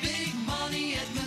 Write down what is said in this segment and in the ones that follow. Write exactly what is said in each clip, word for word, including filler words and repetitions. big money at Menards.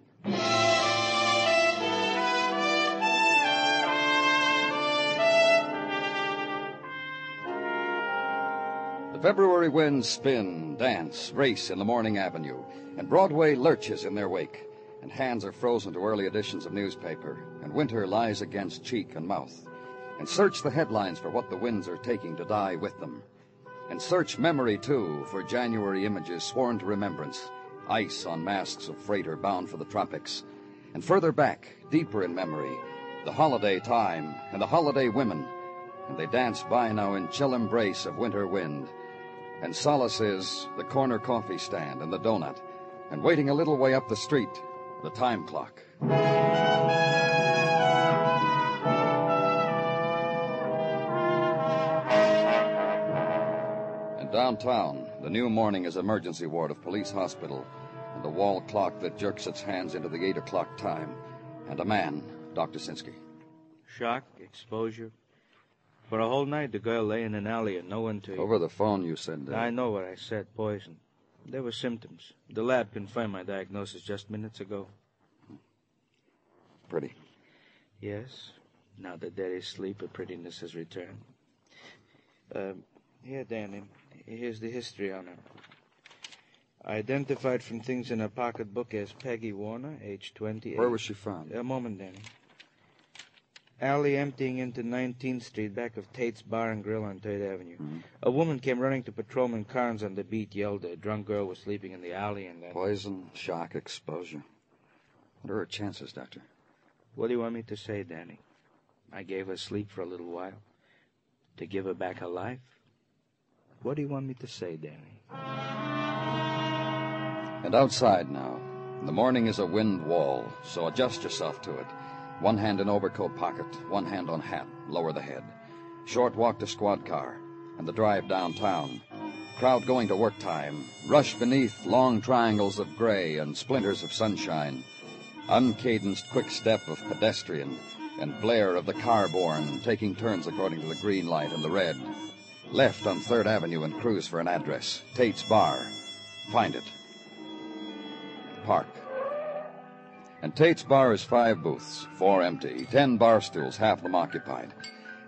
February winds spin, dance, race in the morning avenue, and Broadway lurches in their wake, and hands are frozen to early editions of newspaper, and winter lies against cheek and mouth. And search the headlines for what the winds are taking to die with them. And search memory, too, for January images sworn to remembrance, ice on masks of freighter bound for the tropics. And further back, deeper in memory, the holiday time and the holiday women, and they dance by now in chill embrace of winter wind. And solace is the corner coffee stand and the donut, and waiting a little way up the street, the time clock. And downtown, the new morning is emergency ward of police hospital, and the wall clock that jerks its hands into the eight o'clock time, and a man, Doctor Sinsky. Shock, exposure. For a whole night, the girl lay in an alley and no one to... Over the phone, you said that. I know what I said, poison. There were symptoms. The lab confirmed my diagnosis just minutes ago. Pretty. Yes. Now that there is sleep, her prettiness has returned. Uh, here, Danny, here's the history on her. Identified from things in her pocketbook as Peggy Warner, age twenty-eight. Where was she found? A moment, Danny. Alley emptying into nineteenth street, back of Tate's Bar and Grill on third avenue. Mm-hmm. A woman came running to Patrolman Carnes on the beat, yelled a drunk girl was sleeping in the alley and that... Poison, shock, exposure. What are her chances, Doctor? What do you want me to say, Danny? I gave her sleep for a little while. To give her back her life? What do you want me to say, Danny? And outside now. The morning is a wind wall, so adjust yourself to it. One hand in overcoat pocket, one hand on hat, lower the head. Short walk to squad car, and the drive downtown. Crowd going to work time, rush beneath long triangles of gray and splinters of sunshine. Uncadenced quick step of pedestrian, and blare of the car-borne, taking turns according to the green light and the red. Left on third avenue and cruise for an address, Tate's Bar. Find it. Park. And Tate's Bar is five booths, four empty, ten bar stools, half of them occupied.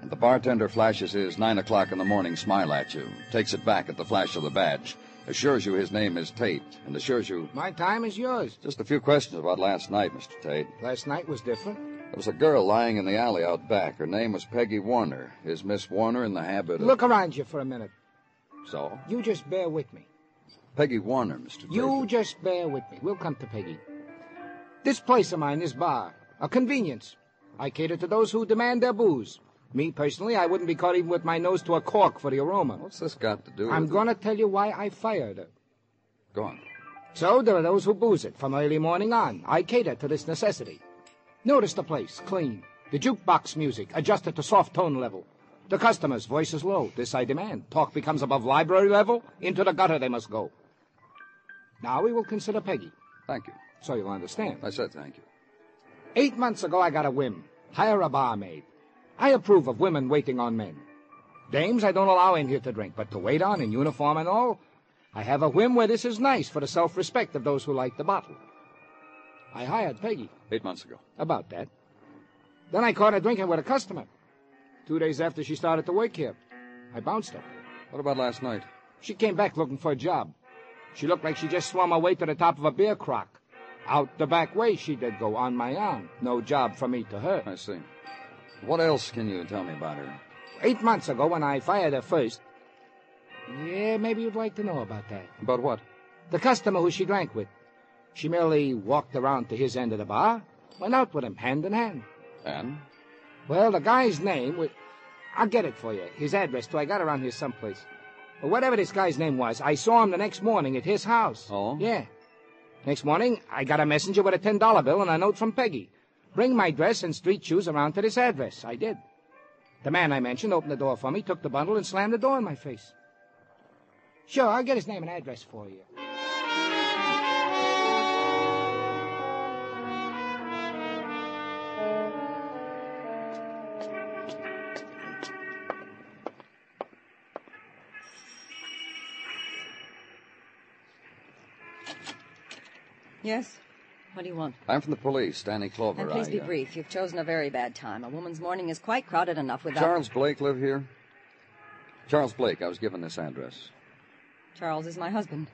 And the bartender flashes his nine o'clock in the morning smile at you, takes it back at the flash of the badge, assures you his name is Tate, and assures you... My time is yours. Just a few questions about last night, Mister Tate. Last night was different. There was a girl lying in the alley out back. Her name was Peggy Warner. Is Miss Warner in the habit of... Look around you for a minute. So? You just bear with me. Peggy Warner, Mister Tate. You just bear with me. We'll come to Peggy. This place of mine, this bar, a convenience. I cater to those who demand their booze. Me, personally, I wouldn't be caught even with my nose to a cork for the aroma. What's this got to do with... I'm going to tell you why I fired her. Go on. So there are those who booze it from early morning on. I cater to this necessity. Notice the place, clean. The jukebox music, adjusted to soft tone level. The customers' voices low. This I demand. Talk becomes above library level. Into the gutter they must go. Now we will consider Peggy. Thank you. So you'll understand. I said thank you. Eight months ago, I got a whim. Hire a barmaid. I approve of women waiting on men. Dames I don't allow in here to drink, but to wait on in uniform and all, I have a whim where this is nice for the self-respect of those who like the bottle. I hired Peggy. Eight months ago. About that. Then I caught her drinking with a customer. Two days after she started to work here, I bounced her. What about last night? She came back looking for a job. She looked like she just swam her way to the top of a beer crock. Out the back way she did go, on my arm. No job from me to her. I see. What else can you tell me about her? Eight months ago, when I fired her first... Yeah, maybe you'd like to know about that. About what? The customer who she drank with. She merely walked around to his end of the bar, went out with him, hand in hand. And? Well, the guy's name was... I'll get it for you. His address, too. I got around here someplace. But whatever this guy's name was, I saw him the next morning at his house. Oh? Yeah. Next morning, I got a messenger with a ten dollar bill and a note from Peggy. Bring my dress and street shoes around to this address. I did. The man I mentioned opened the door for me, took the bundle, and slammed the door in my face. Sure, I'll get his name and address for you. Yes? What do you want? I'm from the police, Stanley Clover. And please I, be uh... brief. You've chosen a very bad time. A woman's morning is quite crowded enough without... Charles Blake live here? Charles Blake, I was given this address. Charles is my husband.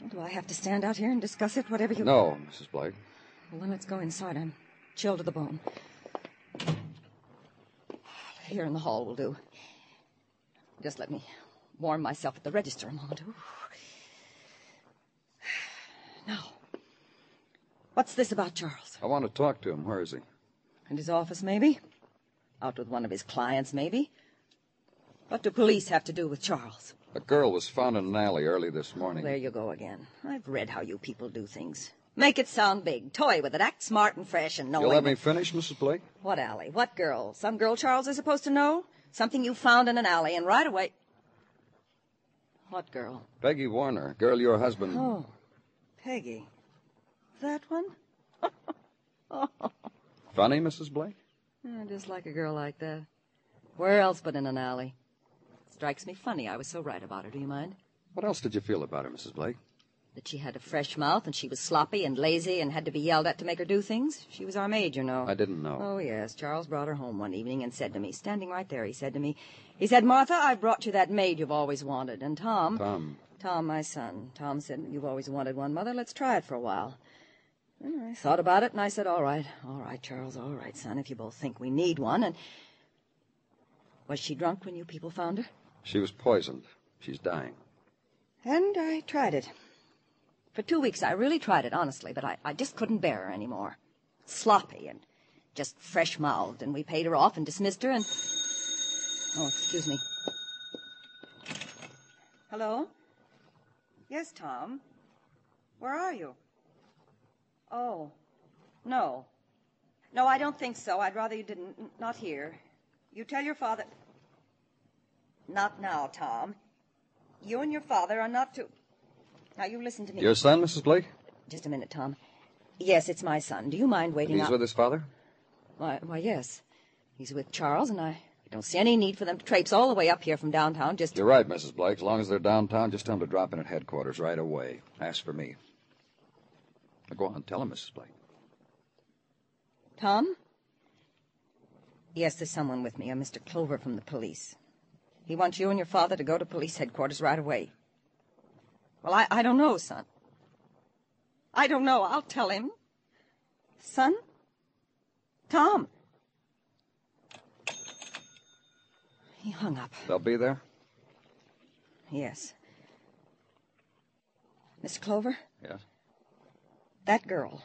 Well, do I have to stand out here and discuss it, whatever you... No, Missus Blake. Well, then let's go inside. I'm chilled to the bone. Here in the hall will do. Just let me warm myself at the register a moment. Ooh. Now, what's this about Charles? I want to talk to him. Where is he? In his office, maybe. Out with one of his clients, maybe. What do police have to do with Charles? A girl was found in an alley early this morning. Oh, there you go again. I've read how you people do things. Make it sound big. Toy with it. Act smart and fresh and knowing. You'll let me finish, Missus Blake? What alley? What girl? Some girl Charles is supposed to know? Something you found in an alley and right away... What girl? Peggy Warner. Girl your husband... Oh. Peggy. That one? Oh. Funny, Missus Blake? Yeah, just like a girl like that. Where else but in an alley? Strikes me funny. I was so right about her. Do you mind? What else did you feel about her, Missus Blake? That she had a fresh mouth and she was sloppy and lazy and had to be yelled at to make her do things. She was our maid, you know. I didn't know. Oh, yes. Charles brought her home one evening and said to me, standing right there, he said to me, he said, Martha, I've brought you that maid you've always wanted. And Tom... Tom... Tom, my son. Tom said, you've always wanted one, Mother. Let's try it for a while. And I thought about it, and I said, all right. All right, Charles. All right, son, if you both think we need one. And was she drunk when you people found her? She was poisoned. She's dying. And I tried it. For two weeks, I really tried it, honestly, but I, I just couldn't bear her anymore. Sloppy and just fresh-mouthed, and we paid her off and dismissed her and... Oh, excuse me. Hello? Yes, Tom. Where are you? Oh, no. No, I don't think so. I'd rather you didn't. Not here. You tell your father... Not now, Tom. You and your father are not to... Now, you listen to me. Your son, Missus Blake? Just a minute, Tom. Yes, it's my son. Do you mind waiting up? He's with his father? Why, why, yes. He's with Charles, and I... I don't see any need for them to traipse all the way up here from downtown just to... You're right, Missus Blake. As long as they're downtown, just tell them to drop in at headquarters right away. Ask for me. Now go on, tell them, Missus Blake. Tom? Yes, there's someone with me, a Mister Clover from the police. He wants you and your father to go to police headquarters right away. Well, I, I don't know, son. I don't know. I'll tell him. Son? Tom? He hung up. They'll be there? Yes. Miss Clover? Yes? That girl.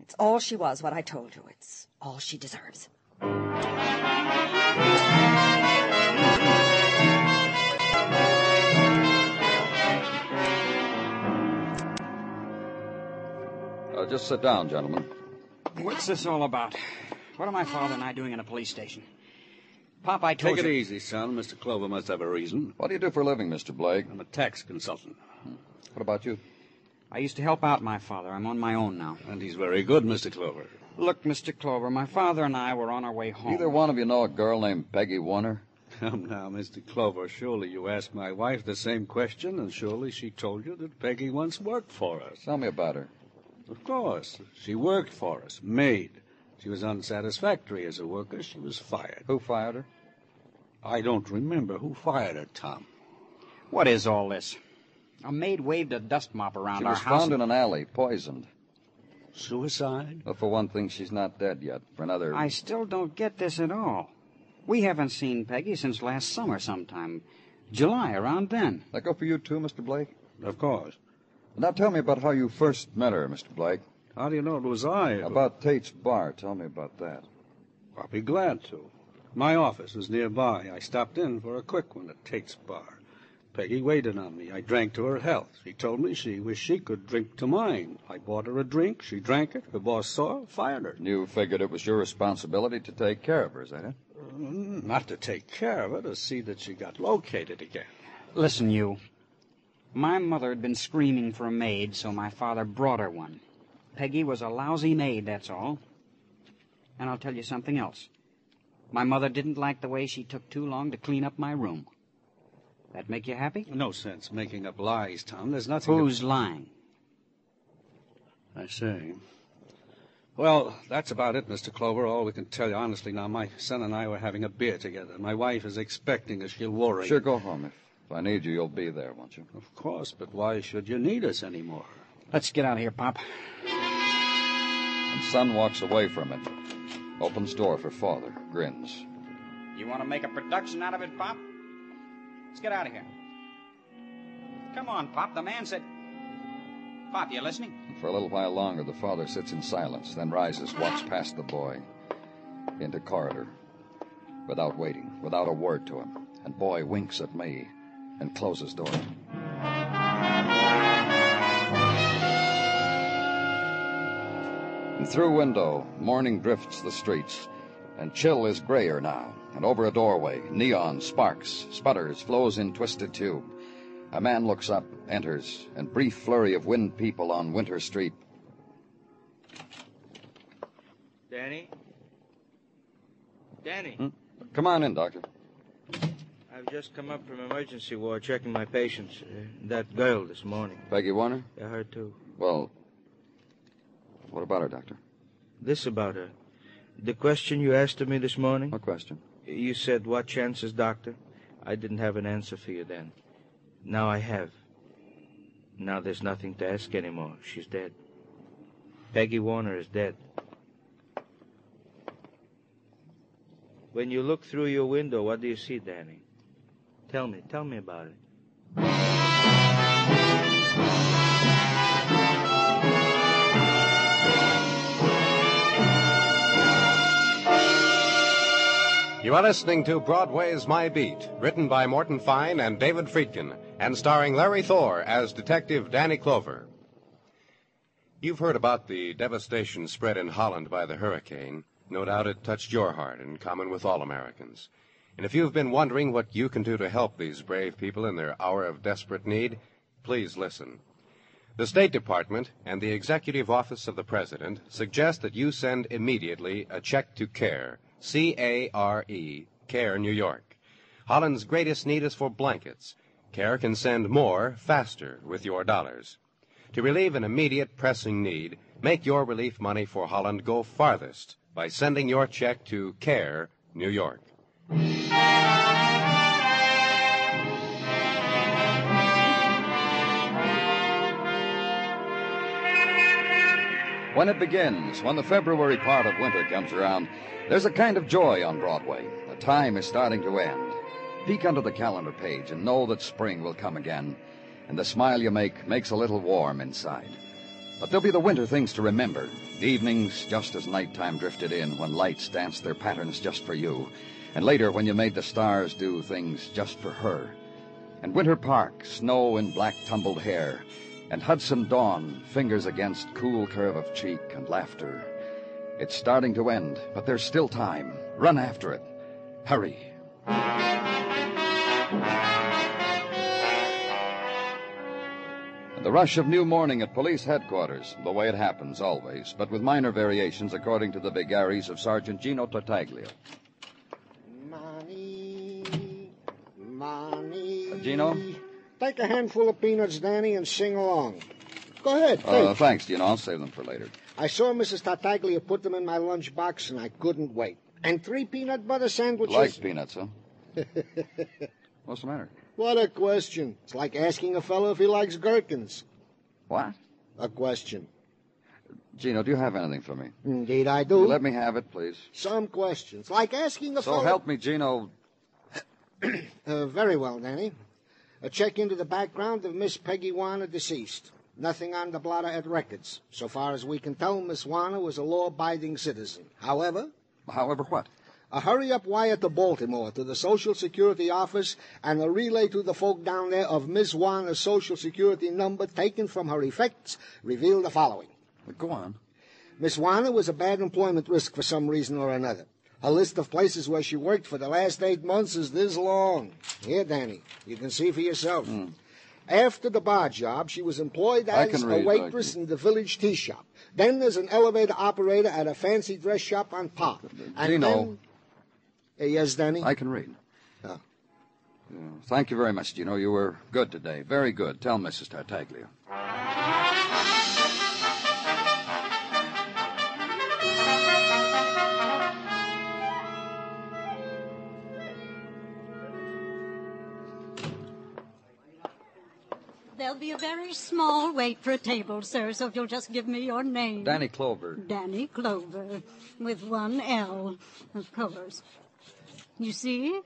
It's all she was, what I told you. It's all she deserves. Uh, just sit down, gentlemen. What's this all about? What are my father and I doing in a police station? Pop, I told you... Take it easy, son. Mister Clover must have a reason. What do you do for a living, Mister Blake? I'm a tax consultant. Hmm. What about you? I used to help out my father. I'm on my own now. And he's very good, Mister Clover. Look, Mister Clover, my father and I were on our way home. Either one of you know a girl named Peggy Warner? Come now, Mister Clover, surely you asked my wife the same question, and surely she told you that Peggy once worked for us. Tell me about her. Of course. She worked for us, maid. She was unsatisfactory as a worker. She was fired. Who fired her? I don't remember who fired her, Tom. What is all this? A maid waved a dust mop around our house. She was found in an alley, poisoned. Suicide? Well, for one thing, she's not dead yet. For another... I still don't get this at all. We haven't seen Peggy since last summer sometime. July, around then. That go for you, too, Mister Blake? Of course. Now tell me about how you first met her, Mister Blake. How do you know it was I? Who... About Tate's bar. Tell me about that. I'll be glad to. My office was nearby. I stopped in for a quick one at Tate's bar. Peggy waited on me. I drank to her health. She told me she wished she could drink to mine. I bought her a drink. She drank it. Her boss saw her, fired her. You figured it was your responsibility to take care of her, is that it? Uh, not to take care of her, to see that she got located again. Listen, you. My mother had been screaming for a maid, so my father brought her one. Peggy was a lousy maid, that's all. And I'll tell you something else. My mother didn't like the way she took too long to clean up my room. That make you happy? No sense making up lies, Tom. There's nothing... Who's to... lying? I see. Well, that's about it, Mister Clover. All we can tell you honestly now. My son and I were having a beer together. My wife is expecting us. She'll worry. Sure, go home. If, if I need you, you'll be there, won't you? Of course, but why should you need us anymore? Let's get out of here, Pop. And son walks away for a minute. Opens door for father. Grins. You want to make a production out of it, Pop? Let's get out of here. Come on, Pop. The man said... Pop, you listening? For a little while longer, the father sits in silence, then rises, walks past the boy into corridor, without waiting, without a word to him. And boy winks at me and closes door. And through window, morning drifts the streets, and chill is grayer now. And over a doorway, neon sparks, sputters, flows in twisted tube. A man looks up, enters, and brief flurry of wind people on Winter Street. Danny? Danny? Hmm? Come on in, Doctor. I've just come up from emergency ward checking my patients. Uh, that girl this morning. Peggy Warner? Yeah, her too. Well, what about her, Doctor? This about her. The question you asked of me this morning? What question? You said, what chances, Doctor? I didn't have an answer for you then. Now I have. Now there's nothing to ask anymore. She's dead. Peggy Warner is dead. When you look through your window, what do you see, Danny? Tell me. Tell me about it. You are listening to Broadway's My Beat, written by Morton Fine and David Friedkin, and starring Larry Thor as Detective Danny Clover. You've heard about the devastation spread in Holland by the hurricane. No doubt it touched your heart, in common with all Americans. And if you've been wondering what you can do to help these brave people in their hour of desperate need, please listen. The State Department and the Executive Office of the President suggest that you send immediately a check to CARE, C A R E, CARE, New York. Holland's greatest need is for blankets. CARE can send more, faster, with your dollars. To relieve an immediate pressing need, make your relief money for Holland go farthest by sending your check to CARE, New York. When it begins, when the February part of winter comes around, there's a kind of joy on Broadway. The time is starting to end. Peek under the calendar page and know that spring will come again, and the smile you make makes a little warm inside. But there'll be the winter things to remember. Evenings just as nighttime drifted in, when lights danced their patterns just for you, and later when you made the stars do things just for her. And Winter Park, snow in black tumbled hair, and Hudson dawn, fingers against cool curve of cheek and laughter. It's starting to end, but there's still time. Run after it. Hurry. The rush of new morning at police headquarters, the way it happens always, but with minor variations according to the vagaries of Sergeant Gino Tartaglia. Money, money. Uh, Gino? Take a handful of peanuts, Danny, and sing along. Go ahead, take. Uh, thanks, Gino. I'll save them for later. I saw Missus Tartaglia put them in my lunch box, and I couldn't wait. And three peanut butter sandwiches. Like peanuts, huh? What's the matter? What a question. It's like asking a fellow if he likes gherkins. What? A question. Gino, do you have anything for me? Indeed I do. Will you let me have it, please? Some questions. Like asking a so fellow... So help me, Gino. uh, very well, Danny. A check into the background of Miss Peggy Warner, deceased. Nothing on the blotter at records. So far as we can tell, Miss Warner was a law-abiding citizen. However... However what? A hurry-up wire to Baltimore, to the Social Security office, and a relay to the folk down there of Miss Warner's Social Security number taken from her effects revealed the following. But go on. Miss Warner was a bad employment risk for some reason or another. A list of places where she worked for the last eight months is this long. Here, Danny, you can see for yourself. Mm. After the bar job, she was employed as read, a waitress in the village tea shop. Then there's an elevator operator at a fancy dress shop on Park. And Gino. Then... Yes, Danny? I can read. Oh. Yeah, thank you very much, Gino. You were good today. Very good. Tell Missus Tartaglia. There'll be a very small wait for a table, sir, so if you'll just give me your name. Danny Clover. Danny Clover, with one L, of course. You see?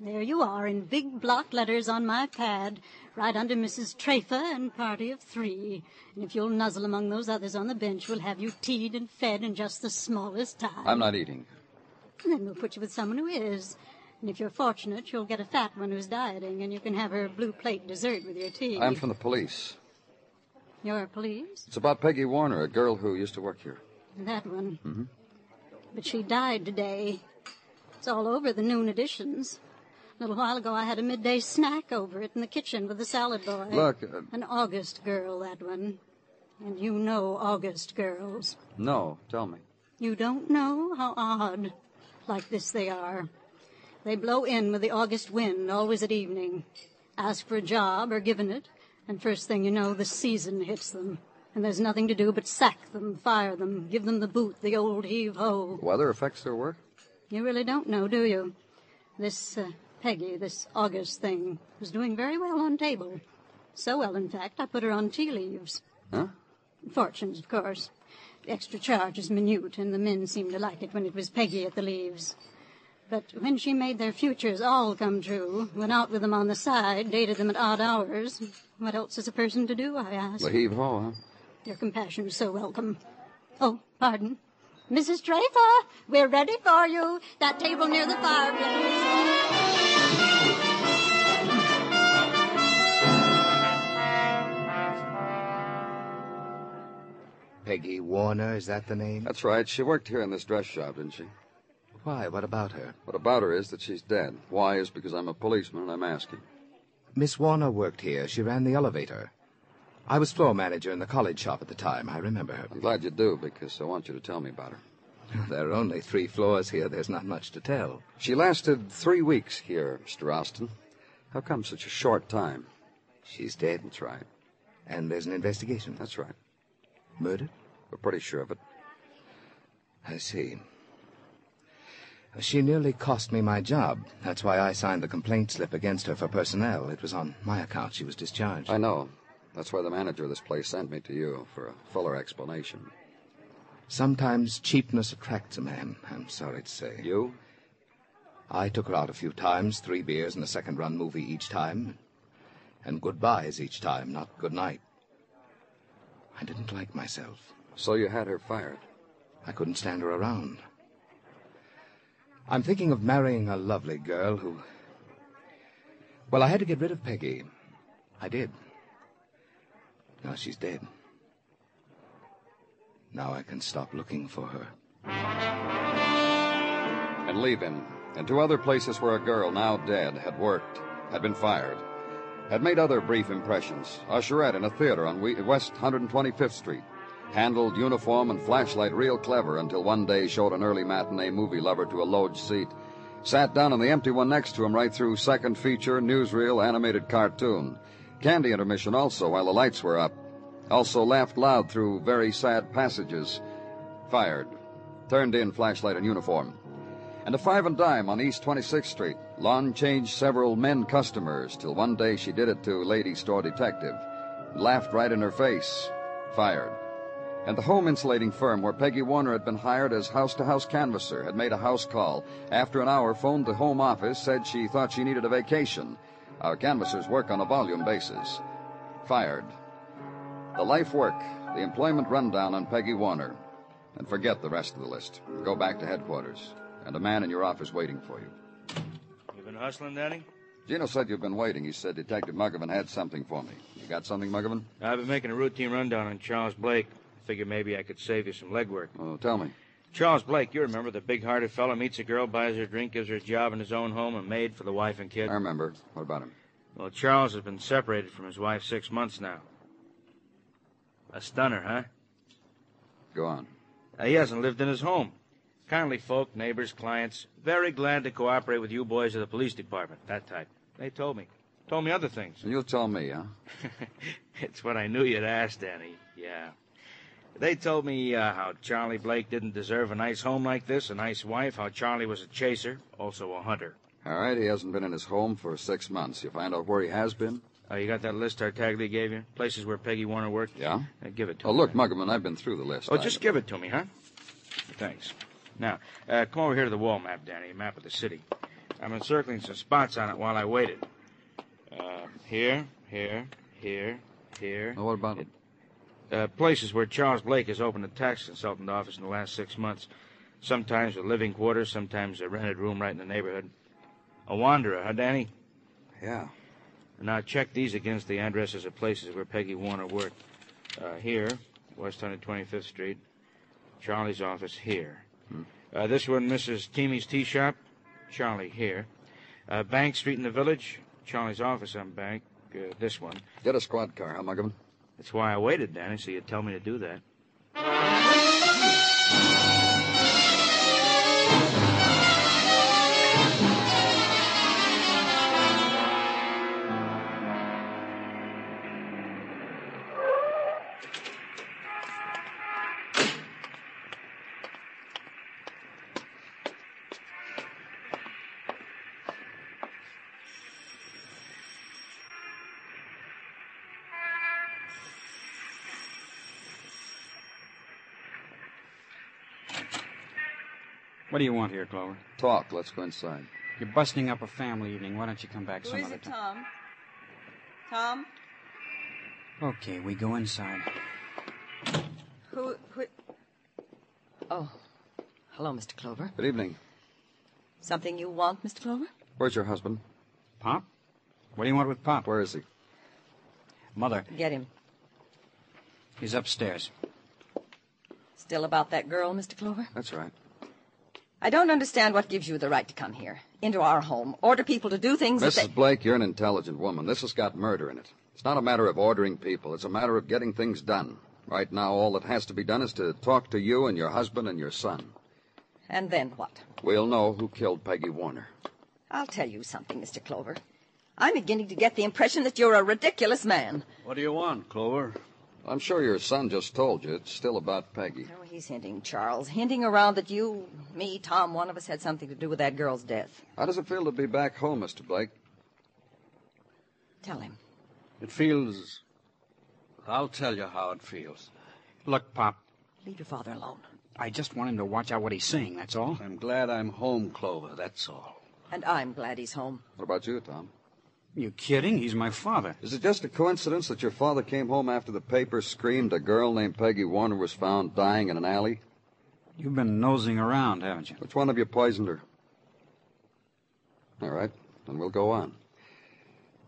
There you are, in big block letters on my pad, right under Missus Trafer and party of three. And if you'll nuzzle among those others on the bench, we'll have you teed and fed in just the smallest time. I'm not eating. Then we'll put you with someone who is. And if you're fortunate, you'll get a fat one who's dieting, and you can have her blue plate dessert with your tea. I'm from the police. You're police? It's about Peggy Warner, a girl who used to work here. That one. Mm-hmm. But she died today. It's all over the noon editions. A little while ago, I had a midday snack over it in the kitchen with the salad boy. Look. Uh, An August girl, that one. And you know August girls. No, tell me. You don't know how odd like this they are. They blow in with the August wind, always at evening. Ask for a job or given it, and first thing you know, the season hits them. And there's nothing to do but sack them, fire them, give them the boot, the old heave-ho. Weather affects their work? You really don't know, do you? This uh, Peggy, this August thing, was doing very well on table. So well, in fact, I put her on tea leaves. Huh? Fortunes, of course. The extra charge is minute, and the men seemed to like it when it was Peggy at the leaves. But when she made their futures all come true, went out with them on the side, dated them at odd hours, what else is a person to do, I asked? The heave-ho, huh? Your compassion was so welcome. Oh, pardon. Missus Trafer, we're ready for you. That table near the fire, please. Peggy Warner, is that the name? That's right. She worked here in this dress shop, didn't she? Why? What about her? What about her is that she's dead. Why is because I'm a policeman and I'm asking. Miss Warner worked here. She ran the elevator. I was floor manager in the college shop at the time. I remember her. I'm glad you do, because I want you to tell me about her. There are only three floors here. There's not much to tell. She lasted three weeks here, Mister Austin. How come such a short time? She's dead. That's right. And there's an investigation. That's right. Murdered? We're pretty sure of it. I see. She nearly cost me my job. That's why I signed the complaint slip against her for personnel. It was on my account she was discharged. I know. That's why the manager of this place sent me to you for a fuller explanation. Sometimes cheapness attracts a man, I'm sorry to say. You? I took her out a few times, three beers and a second-run movie each time. And goodbyes each time, not good night. I didn't like myself. So you had her fired? I couldn't stand her around. I'm thinking of marrying a lovely girl who... Well, I had to get rid of Peggy. I did. Now she's dead. Now I can stop looking for her. And leave him. And two other places where a girl, now dead, had worked, had been fired. had made other brief impressions. Usherette in a theater on West one hundred twenty-fifth Street. Handled uniform and flashlight real clever until one day showed an early matinee movie lover to a loge seat. Sat down in the empty one next to him right through second feature, newsreel, animated cartoon. Candy intermission also while the lights were up. Also laughed loud through very sad passages. Fired. Turned in flashlight and uniform. And a five and dime on East twenty-sixth Street. Lon changed several men customers till one day she did it to lady store detective. Laughed right in her face. Fired. And the home insulating firm where Peggy Warner had been hired as house-to-house canvasser had made a house call. After an hour, phoned the home office, said she thought she needed a vacation. Our canvassers work on a volume basis. Fired. The life work, the employment rundown on Peggy Warner. And forget the rest of the list. Go back to headquarters. And a man in your office waiting for you. You been hustling, Danny? Gino said you've been waiting. He said Detective Muggerman had something for me. You got something, Muggerman? I've been making a routine rundown on Charles Blake. Figure maybe I could save you some legwork. Oh, tell me. Charles Blake, you remember, the big-hearted fellow meets a girl, buys her a drink, gives her a job in his own home, a maid for the wife and kid. I remember. What about him? Well, Charles has been separated from his wife six months now. A stunner, huh? Go on. Now, he hasn't lived in his home. Kindly folk, neighbors, clients, very glad to cooperate with you boys of the police department, that type. They told me. Told me other things. And you'll tell me, huh? It's what I knew you'd ask, Danny. Yeah. They told me uh, how Charlie Blake didn't deserve a nice home like this, a nice wife, how Charlie was a chaser, also a hunter. All right, he hasn't been in his home for six months. You find out where he has been? Oh, you got that list Tartaglia gave you? Places where Peggy Warner worked? Yeah. Uh, give it to oh, me. Oh, look, Muggerman, I've been through the list. Oh, I just give it to me, huh? Thanks. Now, uh, come over here to the wall map, Danny, a map of the city. I've been circling some spots on it while I waited. Uh, here, here, here, here. Oh, what about it? it? Uh, places where Charles Blake has opened a tax consultant office in the last six months. Sometimes a living quarters, sometimes a rented room right in the neighborhood. A wanderer, huh, Danny? Yeah. Now, check these against the addresses of places where Peggy Warner worked. Uh, here, West one hundred twenty-fifth Street. Charlie's office here. Hmm. Uh, this one, Missus Teamy's Tea Shop. Charlie here. Uh, Bank Street in the village. Charlie's office on Bank. Uh, this one. Get a squad car, huh, Muggerman? That's why I waited, Danny, so you'd tell me to do that. What do you want here, Clover? Talk. Let's go inside. You're busting up a family evening. Why don't you come back Who some other it, time? Who is it, Tom? Tom? Okay, we go inside. Who, who... Oh. Hello, Mister Clover. Good evening. Something you want, Mister Clover? Where's your husband? Pop? What do you want with Pop? Where is he? Mother. Get him. He's upstairs. Still about that girl, Mister Clover? That's right. I don't understand what gives you the right to come here, into our home, order people to do things that they... Missus Blake, you're an intelligent woman. This has got murder in it. It's not a matter of ordering people. It's a matter of getting things done. Right now, all that has to be done is to talk to you and your husband and your son. And then what? We'll know who killed Peggy Warner. I'll tell you something, Mister Clover. I'm beginning to get the impression that you're a ridiculous man. What do you want, Clover? I'm sure your son just told you. It's still about Peggy. Oh, he's hinting, Charles. Hinting around that you, me, Tom, one of us had something to do with that girl's death. How does it feel to be back home, Mister Blake? Tell him. It feels... I'll tell you how it feels. Look, Pop. Leave your father alone. I just want him to watch out what he's saying, that's all. I'm glad I'm home, Clover, that's all. And I'm glad he's home. What about you, Tom? You kidding? He's my father. Is it just a coincidence that your father came home after the paper screamed a girl named Peggy Warner was found dying in an alley? You've been nosing around, haven't you? Which one of you poisoned her? All right, then we'll go on.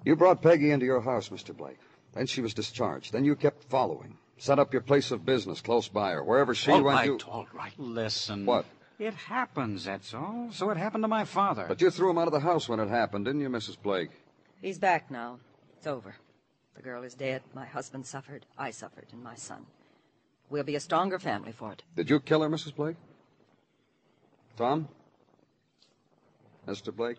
You brought Peggy into your house, Mister Blake. Then she was discharged. Then you kept following. Set up your place of business close by her. Wherever she all went, right, you... All right, all right. Listen. What? It happens, that's all. So it happened to my father. But you threw him out of the house when it happened, didn't you, Missus Blake? He's back now. It's over. The girl is dead. My husband suffered. I suffered. And my son. We'll be a stronger family for it. Did you kill her, Missus Blake? Tom? Mister Blake?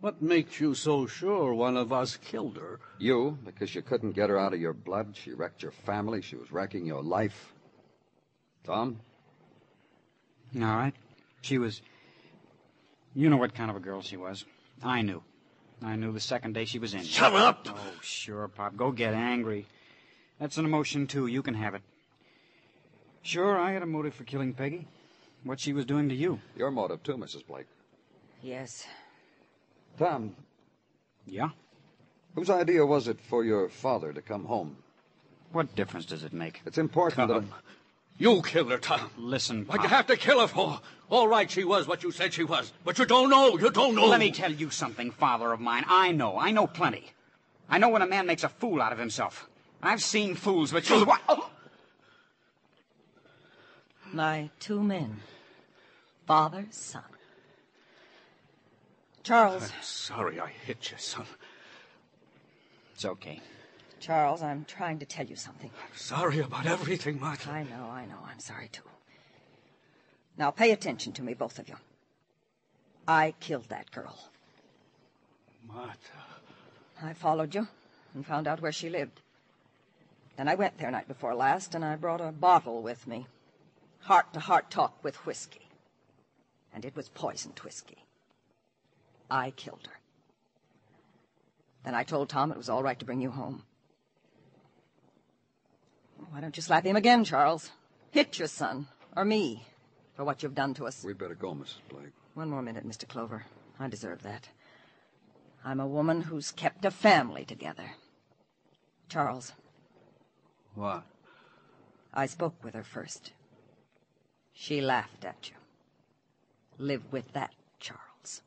What makes you so sure one of us killed her? You, because you couldn't get her out of your blood. She wrecked your family. She was wrecking your life. Tom? All right. She was... You know what kind of a girl she was. I knew. I knew the second day she was in. Shut up! Oh, sure, Pop. Go get angry. That's an emotion, too. You can have it. Sure, I had a motive for killing Peggy. What she was doing to you. Your motive, too, Missus Blake. Yes. Tom. Yeah? Whose idea was it for your father to come home? What difference does it make? It's important Tom. that... I... You killed her, Tom. Listen, Pop. What'd you have to kill her for? All right, she was what you said she was. But you don't know. You don't know. Let me tell you something, father of mine. I know. I know plenty. I know when a man makes a fool out of himself. I've seen fools, but you... What? Oh. My two men. Father, son. Charles. I'm sorry I hit you, son. It's okay. Charles, I'm trying to tell you something. I'm sorry about everything, Martha. I know, I know. I'm sorry, too. Now, pay attention to me, both of you. I killed that girl. Martha. I followed you and found out where she lived. Then I went there night before last, and I brought a bottle with me. Heart-to-heart talk with whiskey. And it was poisoned whiskey. I killed her. Then I told Tom it was all right to bring you home. Why don't you slap him again, Charles? Hit your son, or me, for what you've done to us. We'd better go, Missus Blake. One more minute, Mister Clover. I deserve that. I'm a woman who's kept a family together. Charles. What? I spoke with her first. She laughed at you. Live with that, Charles.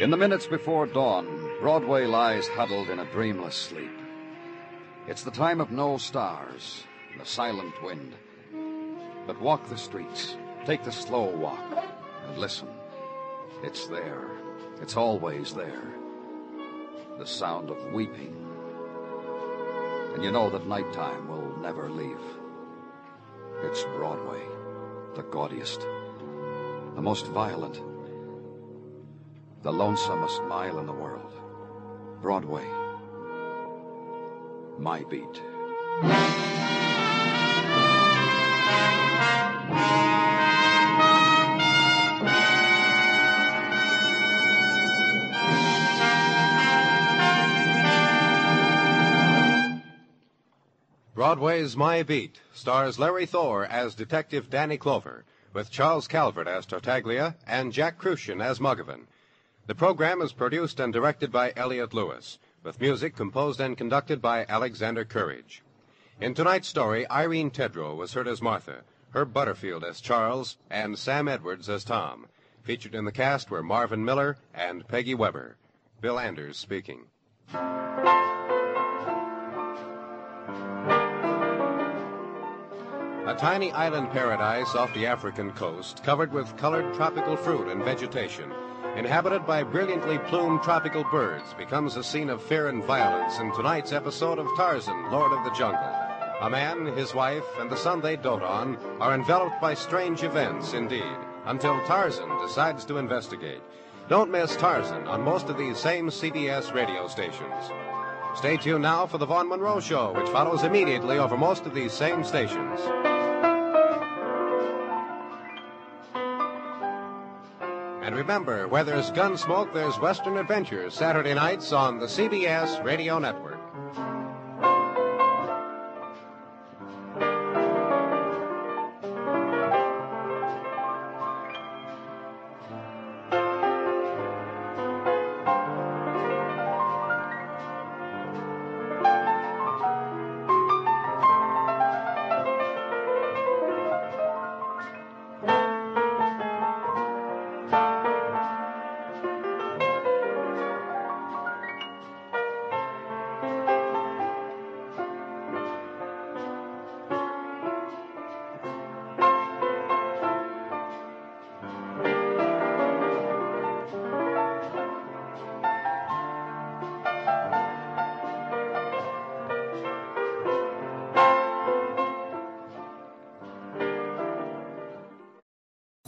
In the minutes before dawn, Broadway lies huddled in a dreamless sleep. It's the time of no stars and a silent wind. But walk the streets, take the slow walk, and listen. It's there. It's always there. The sound of weeping. And you know that nighttime will never leave. It's Broadway, the gaudiest, the most violent, the lonesomest mile in the world. Broadway. My Beat. Broadway's My Beat stars Larry Thor as Detective Danny Clover, with Charles Calvert as Tartaglia and Jack Crucian as Mugovan. The program is produced and directed by Elliot Lewis, with music composed and conducted by Alexander Courage. In tonight's story, Irene Tedrow was heard as Martha, Herb Butterfield as Charles, and Sam Edwards as Tom. Featured in the cast were Marvin Miller and Peggy Weber. Bill Anders speaking. A tiny island paradise off the African coast, covered with colored tropical fruit and vegetation, inhabited by brilliantly plumed tropical birds, becomes a scene of fear and violence in tonight's episode of Tarzan, Lord of the Jungle. A man, his wife, and the son they dote on are enveloped by strange events indeed, until Tarzan decides to investigate. Don't miss Tarzan on most of these same C B S radio stations. Stay tuned now for the Vaughn Monroe Show, which follows immediately over most of these same stations. And remember, where there's Gunsmoke, there's Western Adventure, Saturday nights on the C B S Radio Network.